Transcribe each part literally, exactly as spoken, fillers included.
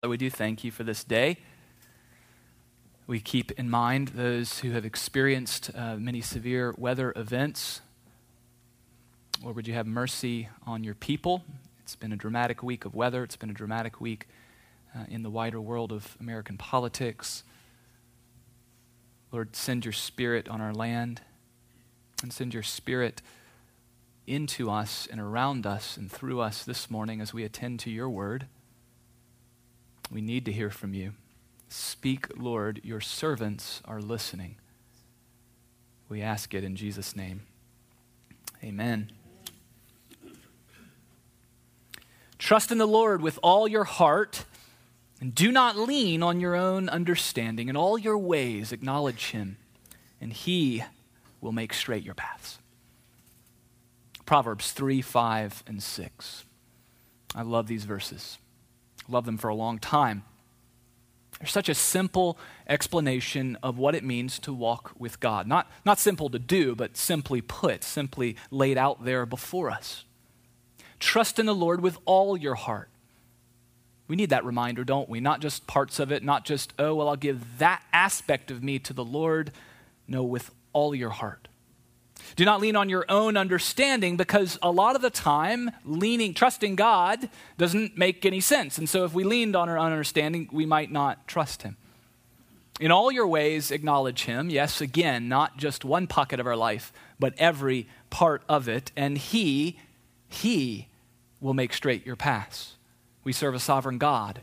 Father, we do thank you for this day. We keep in mind those who have experienced uh, many severe weather events. Lord, would you have mercy on your people? It's been a dramatic week of weather. It's been a dramatic week uh, in the wider world of American politics. Lord, send your spirit on our land and send your spirit into us and around us and through us this morning as we attend to your word. We need to hear from you. Speak, Lord, your servants are listening. We ask it in Jesus' name. Amen. Trust in the Lord with all your heart, and do not lean on your own understanding. In all your ways acknowledge him, and he will make straight your paths. Proverbs three, five, and six. I love these verses. Love them for a long time. There's such a simple explanation of what it means to walk with God. Not, not simple to do, but simply put, simply laid out there before us. Trust in the Lord with all your heart. We need that reminder, don't we? Not just parts of it, not just, oh, well, I'll give that aspect of me to the Lord. No, with all your heart. Do not lean on your own understanding, because a lot of the time, leaning, trusting God doesn't make any sense. And so if we leaned on our own understanding, we might not trust him. In all your ways, acknowledge him. Yes, again, not just one pocket of our life, but every part of it. And he, he will make straight your paths. We serve a sovereign God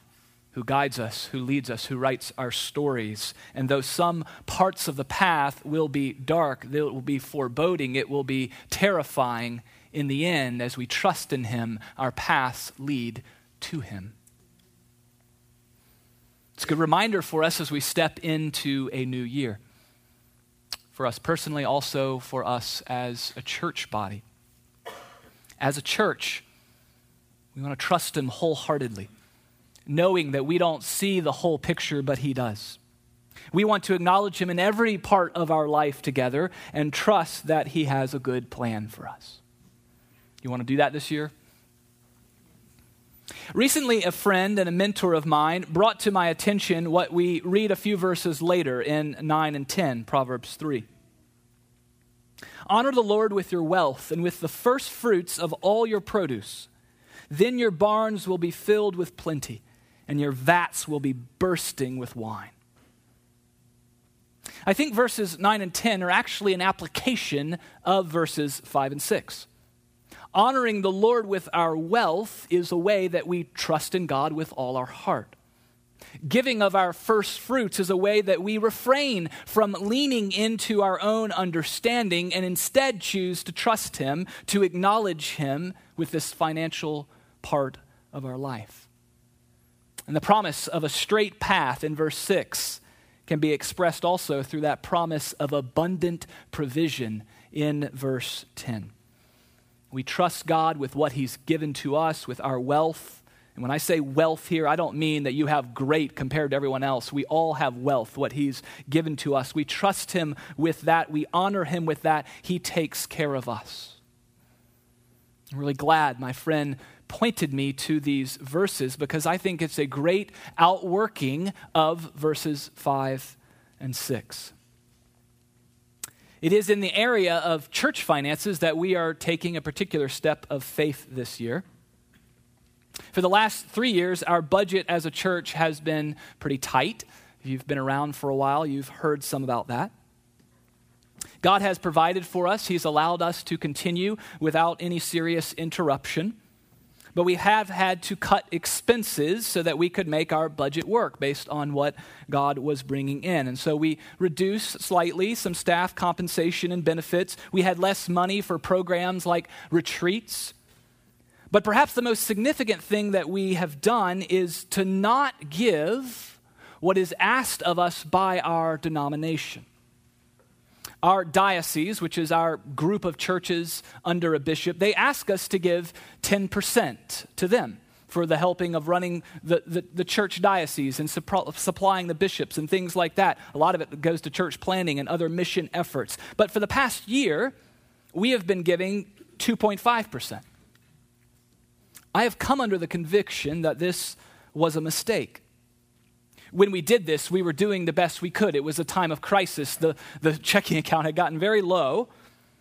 who guides us, who leads us, who writes our stories. And though some parts of the path will be dark, it will be foreboding, it will be terrifying, in the end, as we trust in him, our paths lead to him. It's a good reminder for us as we step into a new year. For us personally, also for us as a church body. As a church, we want to trust him wholeheartedly, knowing that we don't see the whole picture, but he does. We want to acknowledge him in every part of our life together and trust that he has a good plan for us. You want to do that this year? Recently, a friend and a mentor of mine brought to my attention what we read a few verses later in nine and ten, Proverbs three. Honor the Lord with your wealth and with the first fruits of all your produce. Then your barns will be filled with plenty, and your vats will be bursting with wine. I think verses nine and ten are actually an application of verses five and six. Honoring the Lord with our wealth is a way that we trust in God with all our heart. Giving of our first fruits is a way that we refrain from leaning into our own understanding and instead choose to trust him, to acknowledge him with this financial part of our life. And the promise of a straight path in verse six can be expressed also through that promise of abundant provision in verse ten. We trust God with what he's given to us, with our wealth. And when I say wealth here, I don't mean that you have great compared to everyone else. We all have wealth, what he's given to us. We trust him with that. We honor him with that. He takes care of us. I'm really glad my friend pointed me to these verses, because I think it's a great outworking of verses five and six. It is in the area of church finances that we are taking a particular step of faith this year. For the last three years, our budget as a church has been pretty tight. If you've been around for a while, you've heard some about that. God has provided for us. He's allowed us to continue without any serious interruption. But we have had to cut expenses so that we could make our budget work based on what God was bringing in. And so we reduced slightly some staff compensation and benefits. We had less money for programs like retreats. But perhaps the most significant thing that we have done is to not give what is asked of us by our denomination. Our diocese, which is our group of churches under a bishop, they ask us to give ten percent to them for the helping of running the, the, the church diocese and supro- supplying the bishops and things like that. A lot of it goes to church planning and other mission efforts. But for the past year, we have been giving two point five percent. I have come under the conviction that this was a mistake. When we did this, we were doing the best we could. It was a time of crisis. The, the checking account had gotten very low,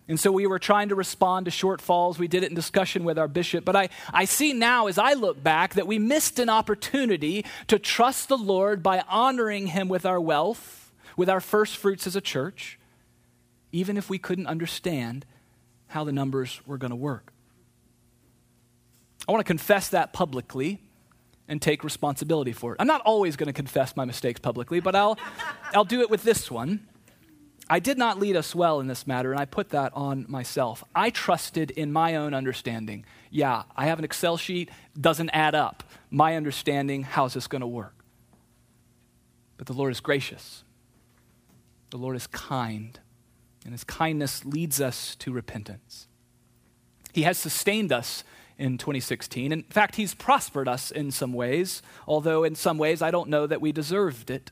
and so we were trying to respond to shortfalls. We did it in discussion with our bishop. But I, I see now as I look back that we missed an opportunity to trust the Lord by honoring him with our wealth, with our first fruits as a church, even if we couldn't understand how the numbers were going to work. I want to confess that publicly and take responsibility for it. I'm not always going to confess my mistakes publicly, but I'll I'll do it with this one. I did not lead us well in this matter, and I put that on myself. I trusted in my own understanding. Yeah, I have an Excel sheet, doesn't add up. My understanding, how's this going to work? But the Lord is gracious. The Lord is kind, and his kindness leads us to repentance. He has sustained us in twenty sixteen. In fact, he's prospered us in some ways, although in some ways I don't know that we deserved it.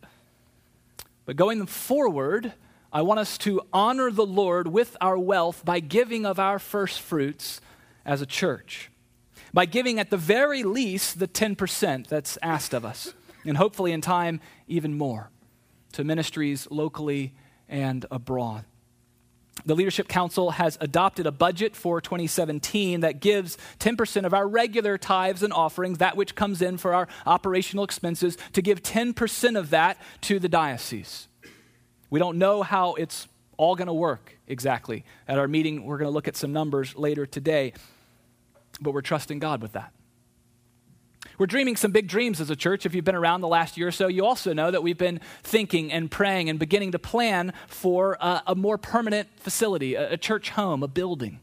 But going forward, I want us to honor the Lord with our wealth by giving of our first fruits as a church, by giving at the very least the ten percent that's asked of us, and hopefully in time even more, to ministries locally and abroad. The Leadership Council has adopted a budget for twenty seventeen that gives ten percent of our regular tithes and offerings, that which comes in for our operational expenses, to give ten percent of that to the diocese. We don't know how it's all going to work exactly. At our meeting, we're going to look at some numbers later today, but we're trusting God with that. We're dreaming some big dreams as a church. If you've been around the last year or so, you also know that we've been thinking and praying and beginning to plan for a, a more permanent facility, a, a church home, a building.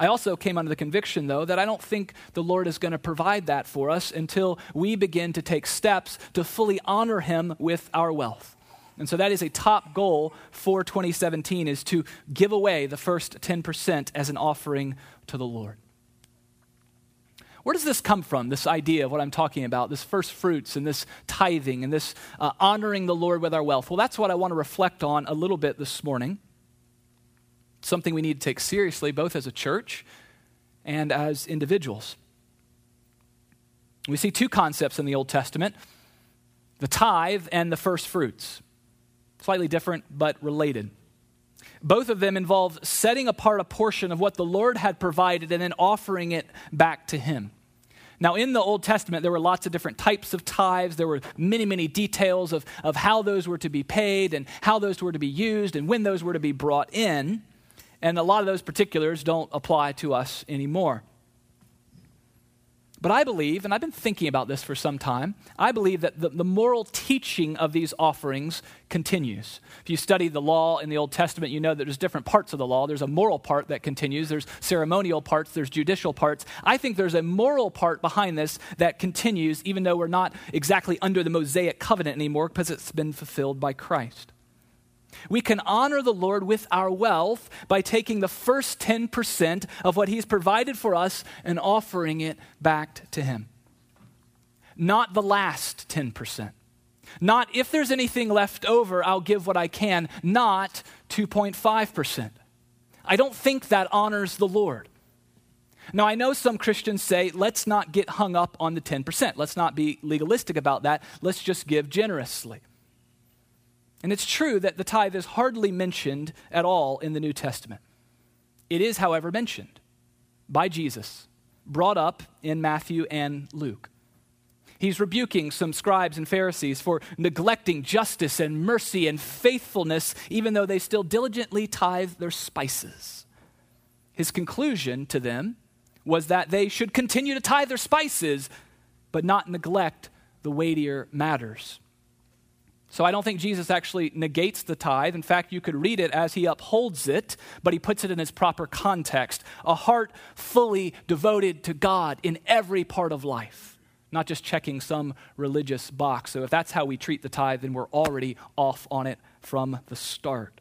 I also came under the conviction, though, that I don't think the Lord is going to provide that for us until we begin to take steps to fully honor him with our wealth. And so that is a top goal for twenty seventeen, is to give away the first ten percent as an offering to the Lord. Where does this come from, this idea of what I'm talking about, this first fruits and this tithing and this uh, honoring the Lord with our wealth? Well, that's what I want to reflect on a little bit this morning. Something we need to take seriously, both as a church and as individuals. We see two concepts in the Old Testament, the tithe and the first fruits. Slightly different, but related. Both of them involved setting apart a portion of what the Lord had provided and then offering it back to him. Now, in the Old Testament, there were lots of different types of tithes. There were many, many details of, of how those were to be paid and how those were to be used and when those were to be brought in. And a lot of those particulars don't apply to us anymore. But I believe, and I've been thinking about this for some time, I believe that the, the moral teaching of these offerings continues. If you study the law in the Old Testament, you know that there's different parts of the law. There's a moral part that continues. There's ceremonial parts. There's judicial parts. I think there's a moral part behind this that continues, even though we're not exactly under the Mosaic covenant anymore, because it's been fulfilled by Christ. We can honor the Lord with our wealth by taking the first ten percent of what he's provided for us and offering it back to him. Not the last ten percent. Not if there's anything left over, I'll give what I can. Not two point five percent. I don't think that honors the Lord. Now, I know some Christians say, let's not get hung up on the ten percent. Let's not be legalistic about that. Let's just give generously. And it's true that the tithe is hardly mentioned at all in the New Testament. It is, however, mentioned by Jesus, brought up in Matthew and Luke. He's rebuking some scribes and Pharisees for neglecting justice and mercy and faithfulness, even though they still diligently tithe their spices. His conclusion to them was that they should continue to tithe their spices, but not neglect the weightier matters. So I don't think Jesus actually negates the tithe. In fact, you could read it as he upholds it, but he puts it in its proper context. A heart fully devoted to God in every part of life, not just checking some religious box. So if that's how we treat the tithe, then we're already off on it from the start.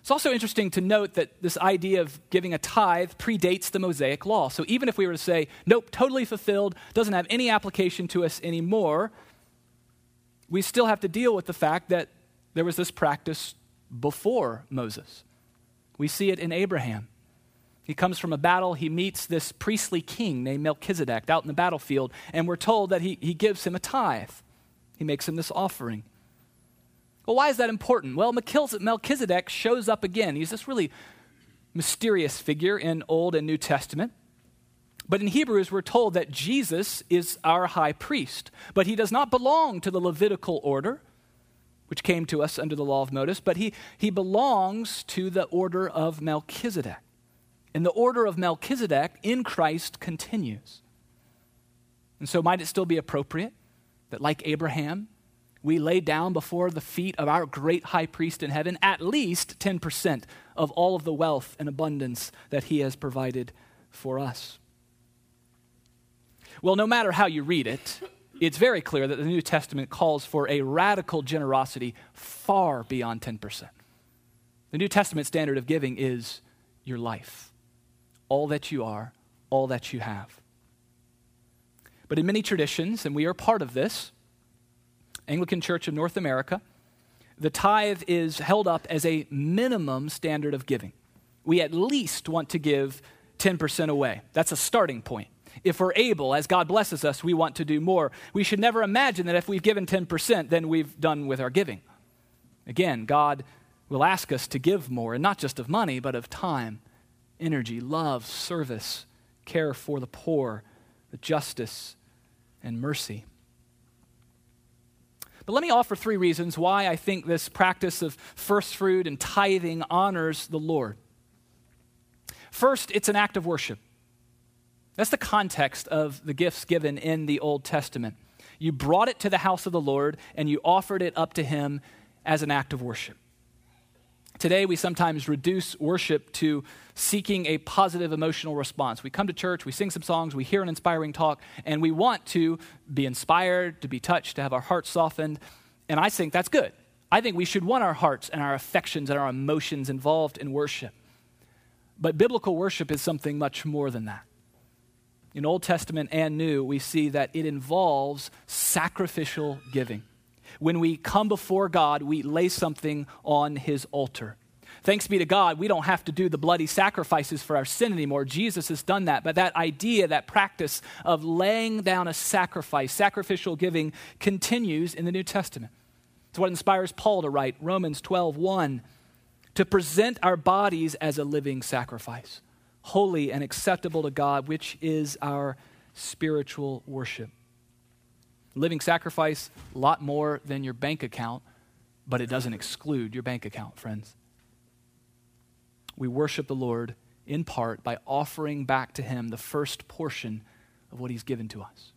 It's also interesting to note that this idea of giving a tithe predates the Mosaic law. So even if we were to say, nope, totally fulfilled, doesn't have any application to us anymore, we still have to deal with the fact that there was this practice before Moses. We see it in Abraham. He comes from a battle. He meets this priestly king named Melchizedek out in the battlefield, and we're told that he, he gives him a tithe. He makes him this offering. Well, why is that important? Well, Melchizedek shows up again. He's this really mysterious figure in Old and New Testament. But in Hebrews, we're told that Jesus is our high priest, but he does not belong to the Levitical order, which came to us under the law of Moses, but he, he belongs to the order of Melchizedek. And the order of Melchizedek in Christ continues. And so might it still be appropriate that, like Abraham, we lay down before the feet of our great high priest in heaven at least ten percent of all of the wealth and abundance that he has provided for us? Well, no matter how you read it, it's very clear that the New Testament calls for a radical generosity far beyond ten percent. The New Testament standard of giving is your life. All that you are, all that you have. But in many traditions, and we are part of this, Anglican Church of North America, the tithe is held up as a minimum standard of giving. We at least want to give ten percent away. That's a starting point. If we're able, as God blesses us, we want to do more. We should never imagine that if we've given ten percent, then we've done with our giving. Again, God will ask us to give more, and not just of money, but of time, energy, love, service, care for the poor, the justice, and mercy. But let me offer three reasons why I think this practice of first fruit and tithing honors the Lord. First, it's an act of worship. That's the context of the gifts given in the Old Testament. You brought it to the house of the Lord, and you offered it up to him as an act of worship. Today, we sometimes reduce worship to seeking a positive emotional response. We come to church, we sing some songs, we hear an inspiring talk, and we want to be inspired, to be touched, to have our hearts softened. And I think that's good. I think we should want our hearts and our affections and our emotions involved in worship. But biblical worship is something much more than that. In Old Testament and New, we see that it involves sacrificial giving. When we come before God, we lay something on his altar. Thanks be to God, we don't have to do the bloody sacrifices for our sin anymore. Jesus has done that. But that idea, that practice of laying down a sacrifice, sacrificial giving, continues in the New Testament. It's what inspires Paul to write Romans twelve one, to present our bodies as a living sacrifice, holy and acceptable to God, which is our spiritual worship. Living sacrifice, a lot more than your bank account, but it doesn't exclude your bank account, friends. We worship the Lord in part by offering back to him the first portion of what he's given to us.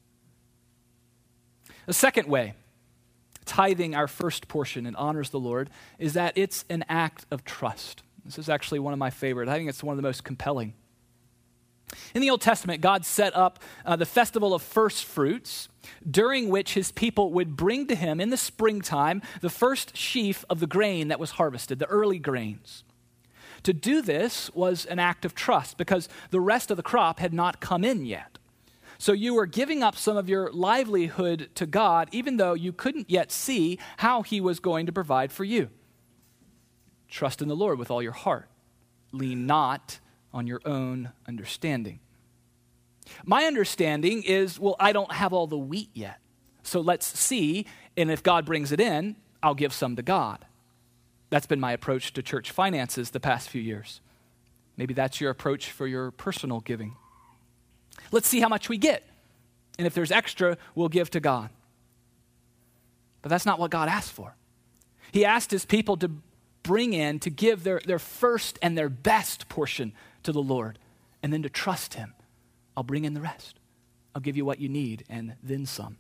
A second way, tithing our first portion and honors the Lord, is that it's an act of trust. This is actually one of my favorite. I think it's one of the most compelling. In the Old Testament, God set up uh, the festival of first fruits, during which his people would bring to him in the springtime the first sheaf of the grain that was harvested, the early grains. To do this was an act of trust because the rest of the crop had not come in yet. So you were giving up some of your livelihood to God, even though you couldn't yet see how he was going to provide for you. Trust in the Lord with all your heart. Lean not on your own understanding. My understanding is, well, I don't have all the wheat yet. So let's see, and if God brings it in, I'll give some to God. That's been my approach to church finances the past few years. Maybe that's your approach for your personal giving. Let's see how much we get. And if there's extra, we'll give to God. But that's not what God asked for. He asked his people to bring in, to give their, their first and their best portion to the Lord, and then to trust him. I'll bring in the rest. I'll give you what you need and then some.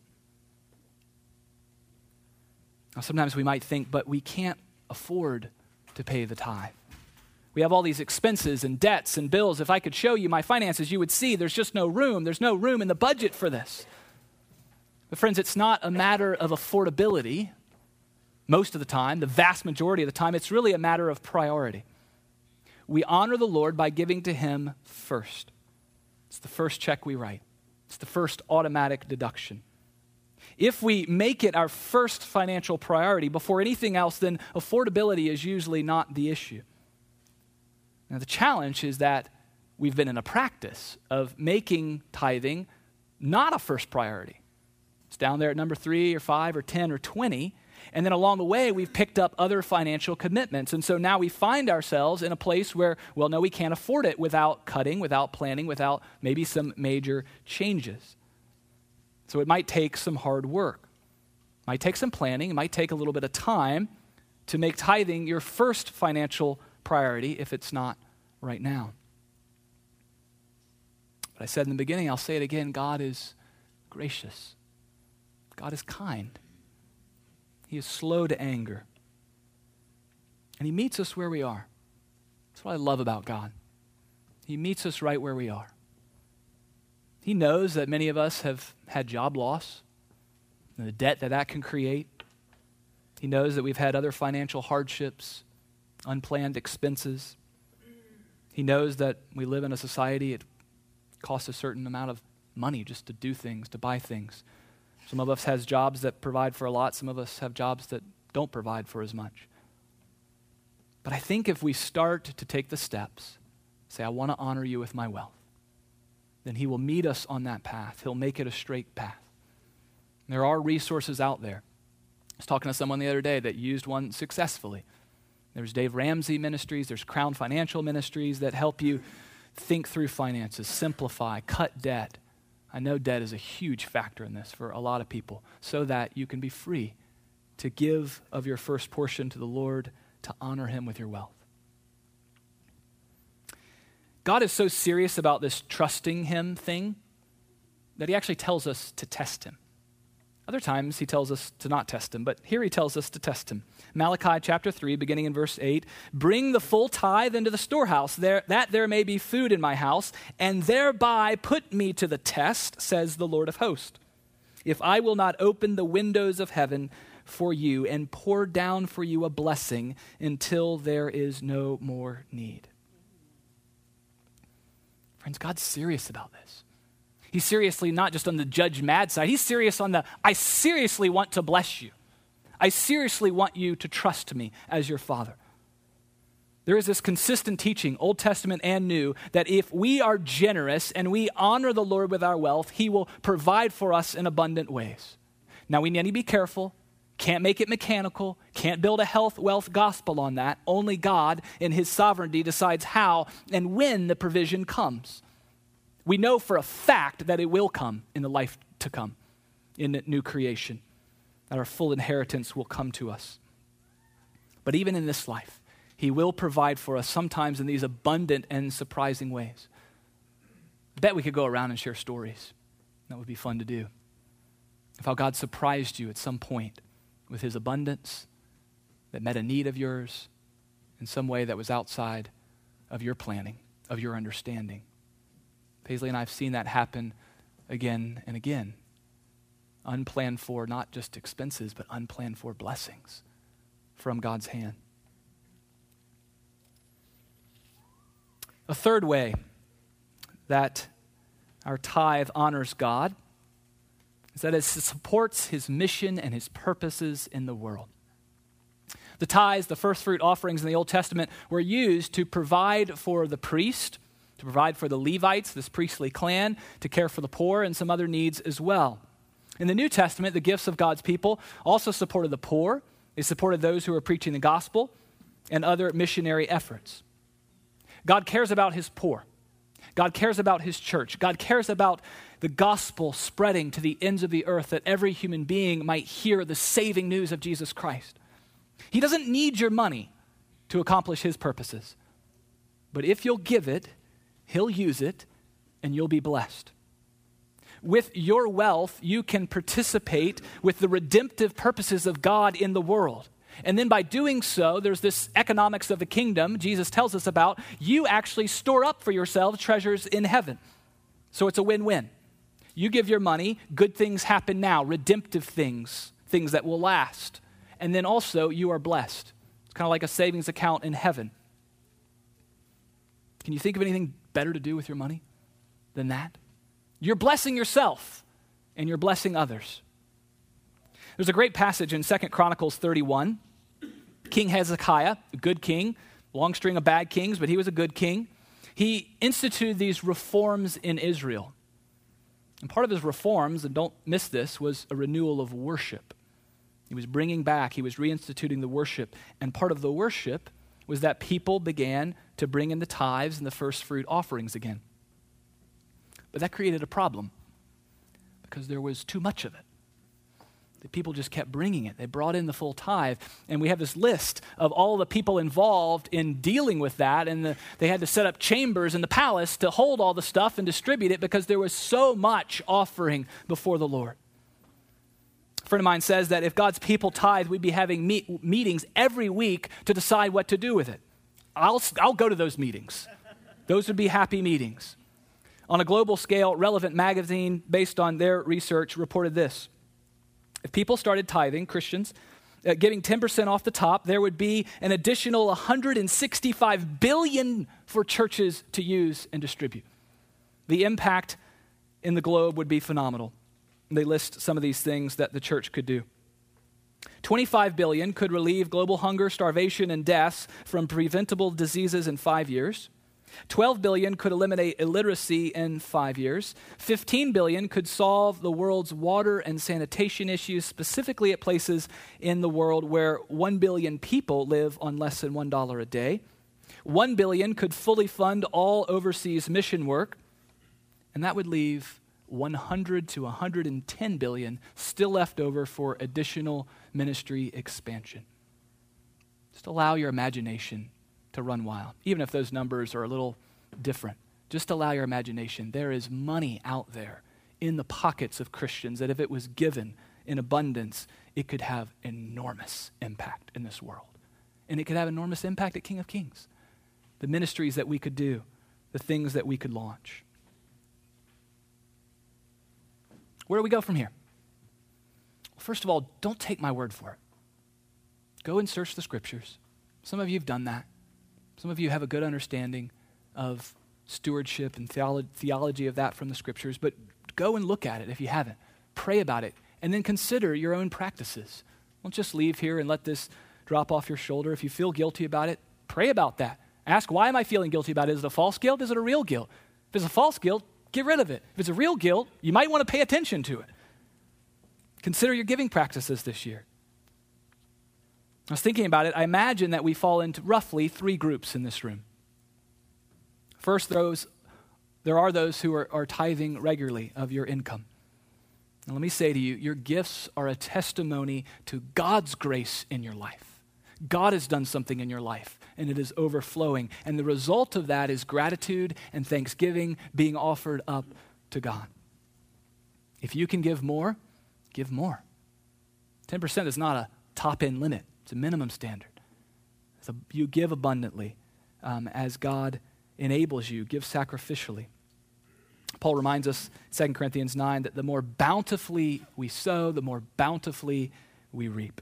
Now, sometimes we might think, but we can't afford to pay the tithe. We have all these expenses and debts and bills. If I could show you my finances, you would see there's just no room. There's no room in the budget for this. But friends, it's not a matter of affordability. Most of the time, the vast majority of the time, it's really a matter of priority. We honor the Lord by giving to him first. It's the first check we write. It's the first automatic deduction. If we make it our first financial priority before anything else, then affordability is usually not the issue. Now, the challenge is that we've been in a practice of making tithing not a first priority. It's down there at number three or five or ten or twenty. And then along the way, we've picked up other financial commitments. And so now we find ourselves in a place where, well, no, we can't afford it without cutting, without planning, without maybe some major changes. So it might take some hard work. It might take some planning. It might take a little bit of time to make tithing your first financial priority if it's not right now. But I said in the beginning, I'll say it again, God is gracious. God is kind. He is slow to anger. And he meets us where we are. That's what I love about God. He meets us right where we are. He knows that many of us have had job loss and the debt that that can create. He knows that we've had other financial hardships, unplanned expenses. He knows that we live in a society, it costs a certain amount of money just to do things, to buy things. Some of us has jobs that provide for a lot. Some of us have jobs that don't provide for as much. But I think if we start to take the steps, say, I want to honor you with my wealth, then he will meet us on that path. He'll make it a straight path. And there are resources out there. I was talking to someone the other day that used one successfully. There's Dave Ramsey Ministries. There's Crown Financial Ministries that help you think through finances, simplify, cut debt. I know debt is a huge factor in this for a lot of people, so that you can be free to give of your first portion to the Lord, to honor him with your wealth. God is so serious about this trusting him thing that he actually tells us to test him. Other times he tells us to not test him, but here he tells us to test him. Malachi chapter three, beginning in verse eight, bring the full tithe into the storehouse, there, that there may be food in my house, and thereby put me to the test, says the Lord of hosts. If I will not open the windows of heaven for you and pour down for you a blessing until there is no more need. Friends, God's serious about this. He's seriously not just on the judge mad side. He's serious on the, I seriously want to bless you. I seriously want you to trust me as your father. There is this consistent teaching, Old Testament and New, that if we are generous and we honor the Lord with our wealth, he will provide for us in abundant ways. Now we need to be careful. Can't make it mechanical. Can't build a health, wealth gospel on that. Only God in his sovereignty decides how and when the provision comes. We know for a fact that it will come in the life to come, in the new creation, that our full inheritance will come to us. But even in this life, he will provide for us sometimes in these abundant and surprising ways. I bet we could go around and share stories. That would be fun to do. Of how God surprised you at some point with his abundance that met a need of yours in some way that was outside of your planning, of your understanding. Paisley and I have seen that happen again and again. Unplanned for, not just expenses, but unplanned for blessings from God's hand. A third way that our tithe honors God is that it supports his mission and his purposes in the world. The tithes, the first fruit offerings in the Old Testament, were used to provide for the priest, to provide for the Levites, this priestly clan, to care for the poor and some other needs as well. In the New Testament, the gifts of God's people also supported the poor. They supported those who were preaching the gospel and other missionary efforts. God cares about his poor. God cares about his church. God cares about the gospel spreading to the ends of the earth that every human being might hear the saving news of Jesus Christ. He doesn't need your money to accomplish his purposes. But if you'll give it, he'll use it, and you'll be blessed. With your wealth, you can participate with the redemptive purposes of God in the world. And then by doing so, there's this economics of the kingdom Jesus tells us about. You actually store up for yourselves treasures in heaven. So it's a win-win. You give your money, good things happen now, redemptive things, things that will last. And then also, you are blessed. It's kind of like a savings account in heaven. Can you think of anything better to do with your money than that? You're blessing yourself and you're blessing others. There's a great passage in Second Chronicles thirty-one. King Hezekiah, a good king, long string of bad kings, but he was a good king. he instituted these reforms in Israel. And part of his reforms, and don't miss this, was a renewal of worship. He was bringing back, he was reinstituting the worship. And part of the worship was that people began to bring in the tithes and the first fruit offerings again. But that created a problem because there was too much of it. The people just kept bringing it. They brought in the full tithe. And we have this list of all the people involved in dealing with that. And the, they had to set up chambers in the palace to hold all the stuff and distribute it because there was so much offering before the Lord. A friend of mine says that if God's people tithe, we'd be having meet, meetings every week to decide what to do with it. I'll, I'll go to those meetings. Those would be happy meetings. On a global scale, Relevant magazine, based on their research, reported this. If people started tithing, Christians, uh, giving ten percent off the top, there would be an additional one hundred sixty-five billion dollars for churches to use and distribute. The impact in the globe would be phenomenal. They list some of these things that the church could do. twenty-five billion dollars could relieve global hunger, starvation, and deaths from preventable diseases in five years. twelve billion dollars could eliminate illiteracy in five years. fifteen billion dollars could solve the world's water and sanitation issues, specifically at places in the world where one billion people live on less than one dollar a day. one billion dollars could fully fund all overseas mission work, and that would leave one hundred to one hundred ten billion dollars still left over for additional ministry expansion. Just allow your imagination to run wild, even if those numbers are a little different. Just allow your imagination. There is money out there in the pockets of Christians that if it was given in abundance, it could have enormous impact in this world. And it could have enormous impact at King of Kings. The ministries that we could do, the things that we could launch. Where do we go from here? Well, first of all, don't take my word for it. Go and search the scriptures. Some of you have done that. Some of you have a good understanding of stewardship and theolo- theology of that from the scriptures, but go and look at it if you haven't. Pray about it, and then consider your own practices. Don't just leave here and let this drop off your shoulder. If you feel guilty about it, pray about that. Ask, why am I feeling guilty about it? Is it a false guilt? Is it a real guilt? If it's a false guilt, get rid of it. If it's a real guilt, you might want to pay attention to it. Consider your giving practices this year. I was thinking about it. I imagine that we fall into roughly three groups in this room. First, those, there are those who are, are tithing regularly of your income. And let me say to you, your gifts are a testimony to God's grace in your life. God has done something in your life, and it is overflowing. And the result of that is gratitude and thanksgiving being offered up to God. If you can give more, give more. ten percent is not a top-end limit. It's a minimum standard. So you give abundantly um, as God enables you. Give sacrificially. Paul reminds us, Second Corinthians nine, that the more bountifully we sow, the more bountifully we reap.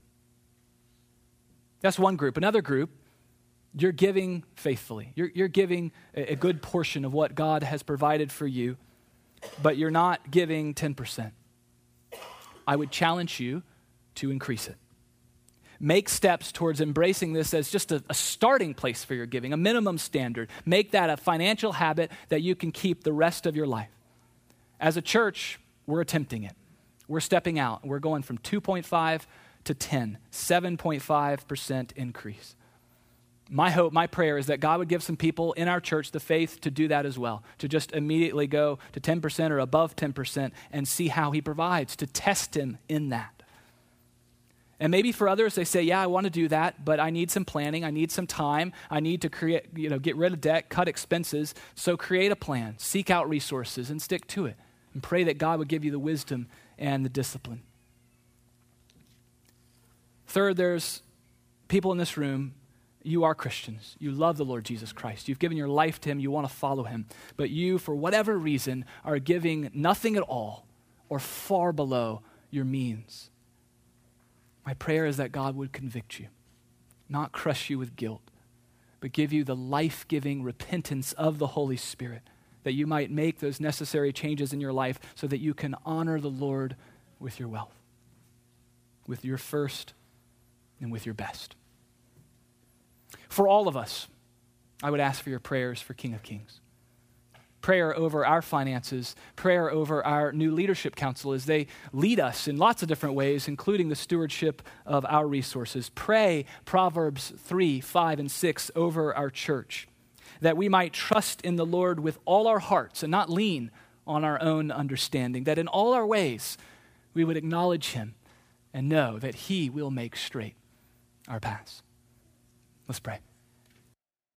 That's one group. Another group, you're giving faithfully. You're, you're giving a, a good portion of what God has provided for you, but you're not giving ten percent. I would challenge you to increase it. Make steps towards embracing this as just a, a starting place for your giving, a minimum standard. Make that a financial habit that you can keep the rest of your life. As a church, we're attempting it. We're stepping out. We're going from two point five to ten, seven point five percent increase. My hope, my prayer is that God would give some people in our church the faith to do that as well, to just immediately go to ten percent or above ten percent and see how he provides, to test him in that. And maybe for others, they say, yeah, I want to do that, but I need some planning. I need some time. I need to create, you know, get rid of debt, cut expenses. So create a plan, seek out resources, and stick to it. And pray that God would give you the wisdom and the discipline. Third, there's people in this room. You are Christians. You love the Lord Jesus Christ. You've given your life to him. You want to follow him. But you, for whatever reason, are giving nothing at all or far below your means. My prayer is that God would convict you, not crush you with guilt, but give you the life-giving repentance of the Holy Spirit, that you might make those necessary changes in your life so that you can honor the Lord with your wealth, with your first and with your best. For all of us, I would ask for your prayers for King of Kings. Prayer over our finances, prayer over our new leadership council as they lead us in lots of different ways, including the stewardship of our resources. Pray Proverbs three, five, and six over our church, that we might trust in the Lord with all our hearts and not lean on our own understanding, that in all our ways we would acknowledge him and know that he will make straight our paths. Let's pray.